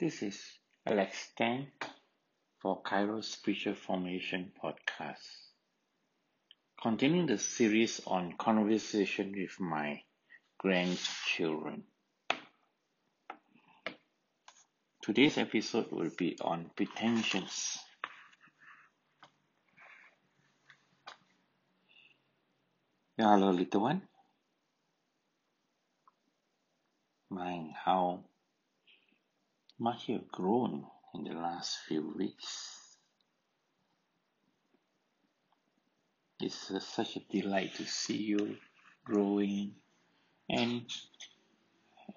This is Alex Stang for Kairos Spiritual Formation Podcast. Continuing the series on conversation with my grandchildren. Today's episode will be on pretensions. Hello, little one. Mind how much you've grown in the last few weeks. It's such a delight to see you growing and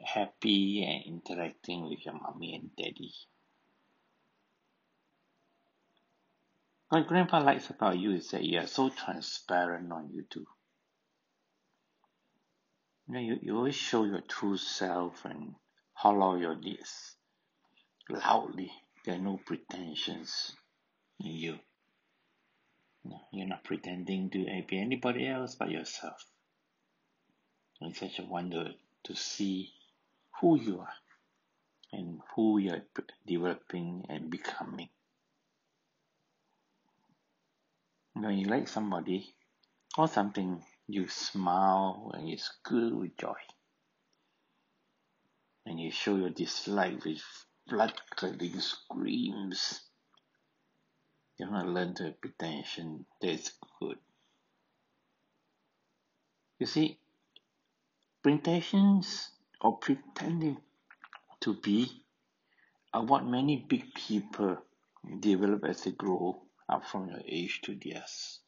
happy and interacting with your mommy and daddy. What Grandpa likes about you is that you are so transparent on YouTube. You always show your true self and hollow your deeds loudly. There are no pretensions in you. No, you're not pretending to be anybody else but yourself. It's such a wonder to see who you are and who you're developing and becoming. When you like somebody or something, you smile and you squeal with joy. And you show your dislike with blood-curdling screams. You're not learn to have pretension. That's good. You see, pretensions or pretending to be are what many big people develop as they grow up from your age to theirs.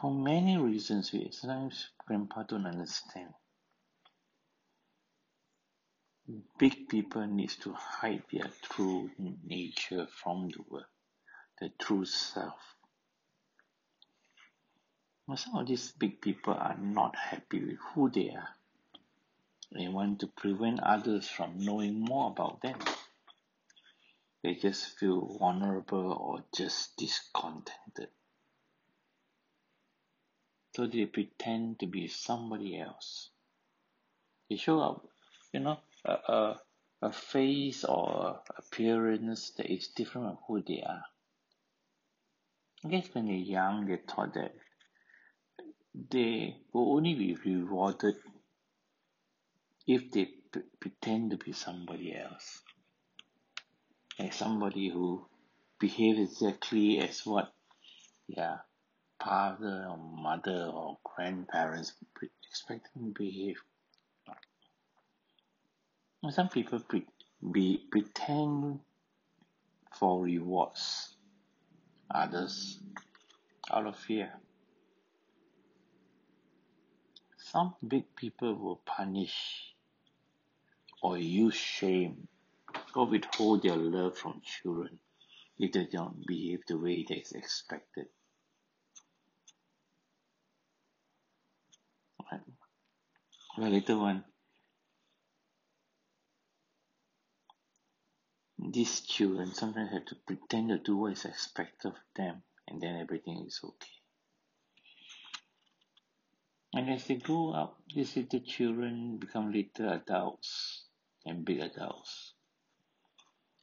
For many reasons, we sometimes Grandpa don't understand. Big people need to hide their true nature from the world, their true self. Now, some of these big people are not happy with who they are. They want to prevent others from knowing more about them. They just feel vulnerable or just discontented. So they pretend to be somebody else. They show up, a face or appearance that is different from who they are. I guess when they're young, they thought that they will only be rewarded if they pretend to be somebody else. Like somebody who behaves exactly as what their father or mother or grandparents expect them to behave. Some people pretend for rewards, others out of fear. Some big people will punish or use shame or withhold their love from children if they don't behave the way that is expected. Well, little one, these children sometimes have to pretend to do what is expected of them, and then everything is okay. And as they grow up, these little children become little adults and big adults.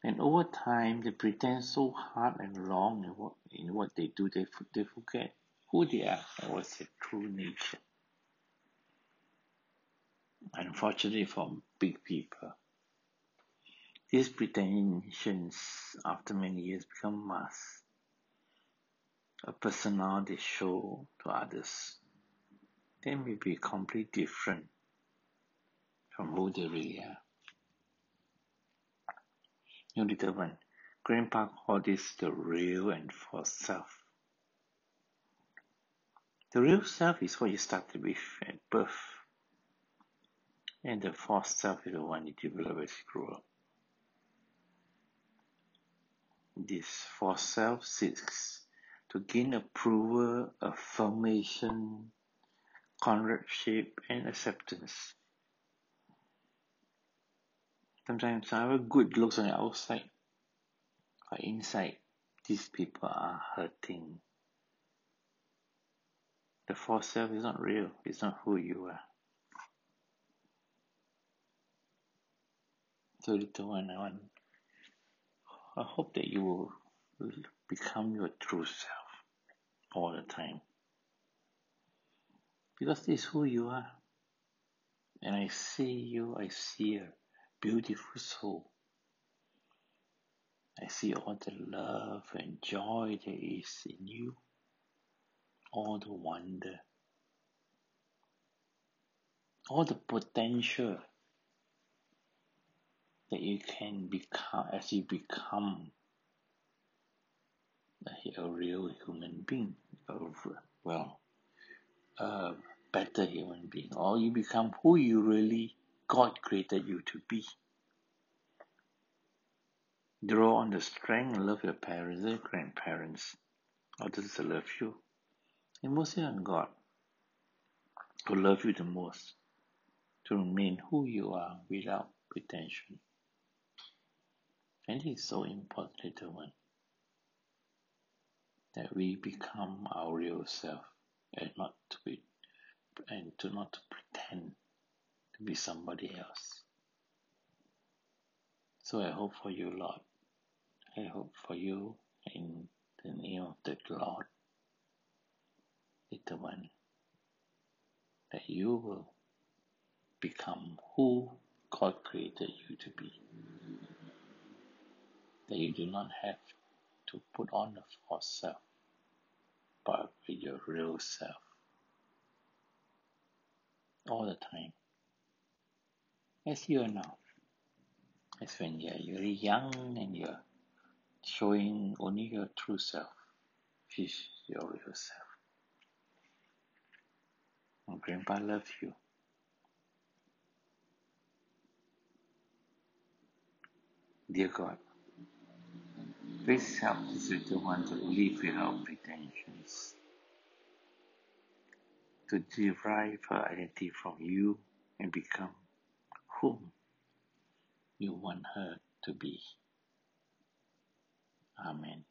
And over time, they pretend so hard and long in what they do, they forget who they are and what's their true nature. Unfortunately for big people, these pretensions after many years become masks, a persona they show to others. They may be completely different from who they really are. You little one, Grandpa called this the real and false self. The real self is what you started with at birth. And the false self is the one you develop as you grow up. This false self seeks to gain approval, affirmation, comradeship, and acceptance. Sometimes, however good looks on the outside, but inside, these people are hurting. The false self is not real, it's not who you are. the little one. I hope that you will become your true self all the time, because this is who you are. And I see you, I see a beautiful soul. I see all the love and joy there is in you, all the wonder, all the potential that you can become as you become a real human being, or a better human being, or you become who you really God created you to be. Draw on the strength and love your parents and grandparents, others that love you, and mostly on God, who love you the most, to remain who you are without pretension. And it's so important, little one, that we become our real self, and not to pretend to be somebody else. So I hope for you, Lord. I hope for you in the name of the Lord, little one, that you will become who God created you to be. That you do not have to put on a false self, but with your real self all the time, as you are now. As when you're young and you're showing only your true self, which is your real self. And Grandpa loves you. Dear God, please help this little one to live without pretensions, to derive her identity from you and become whom you want her to be. Amen.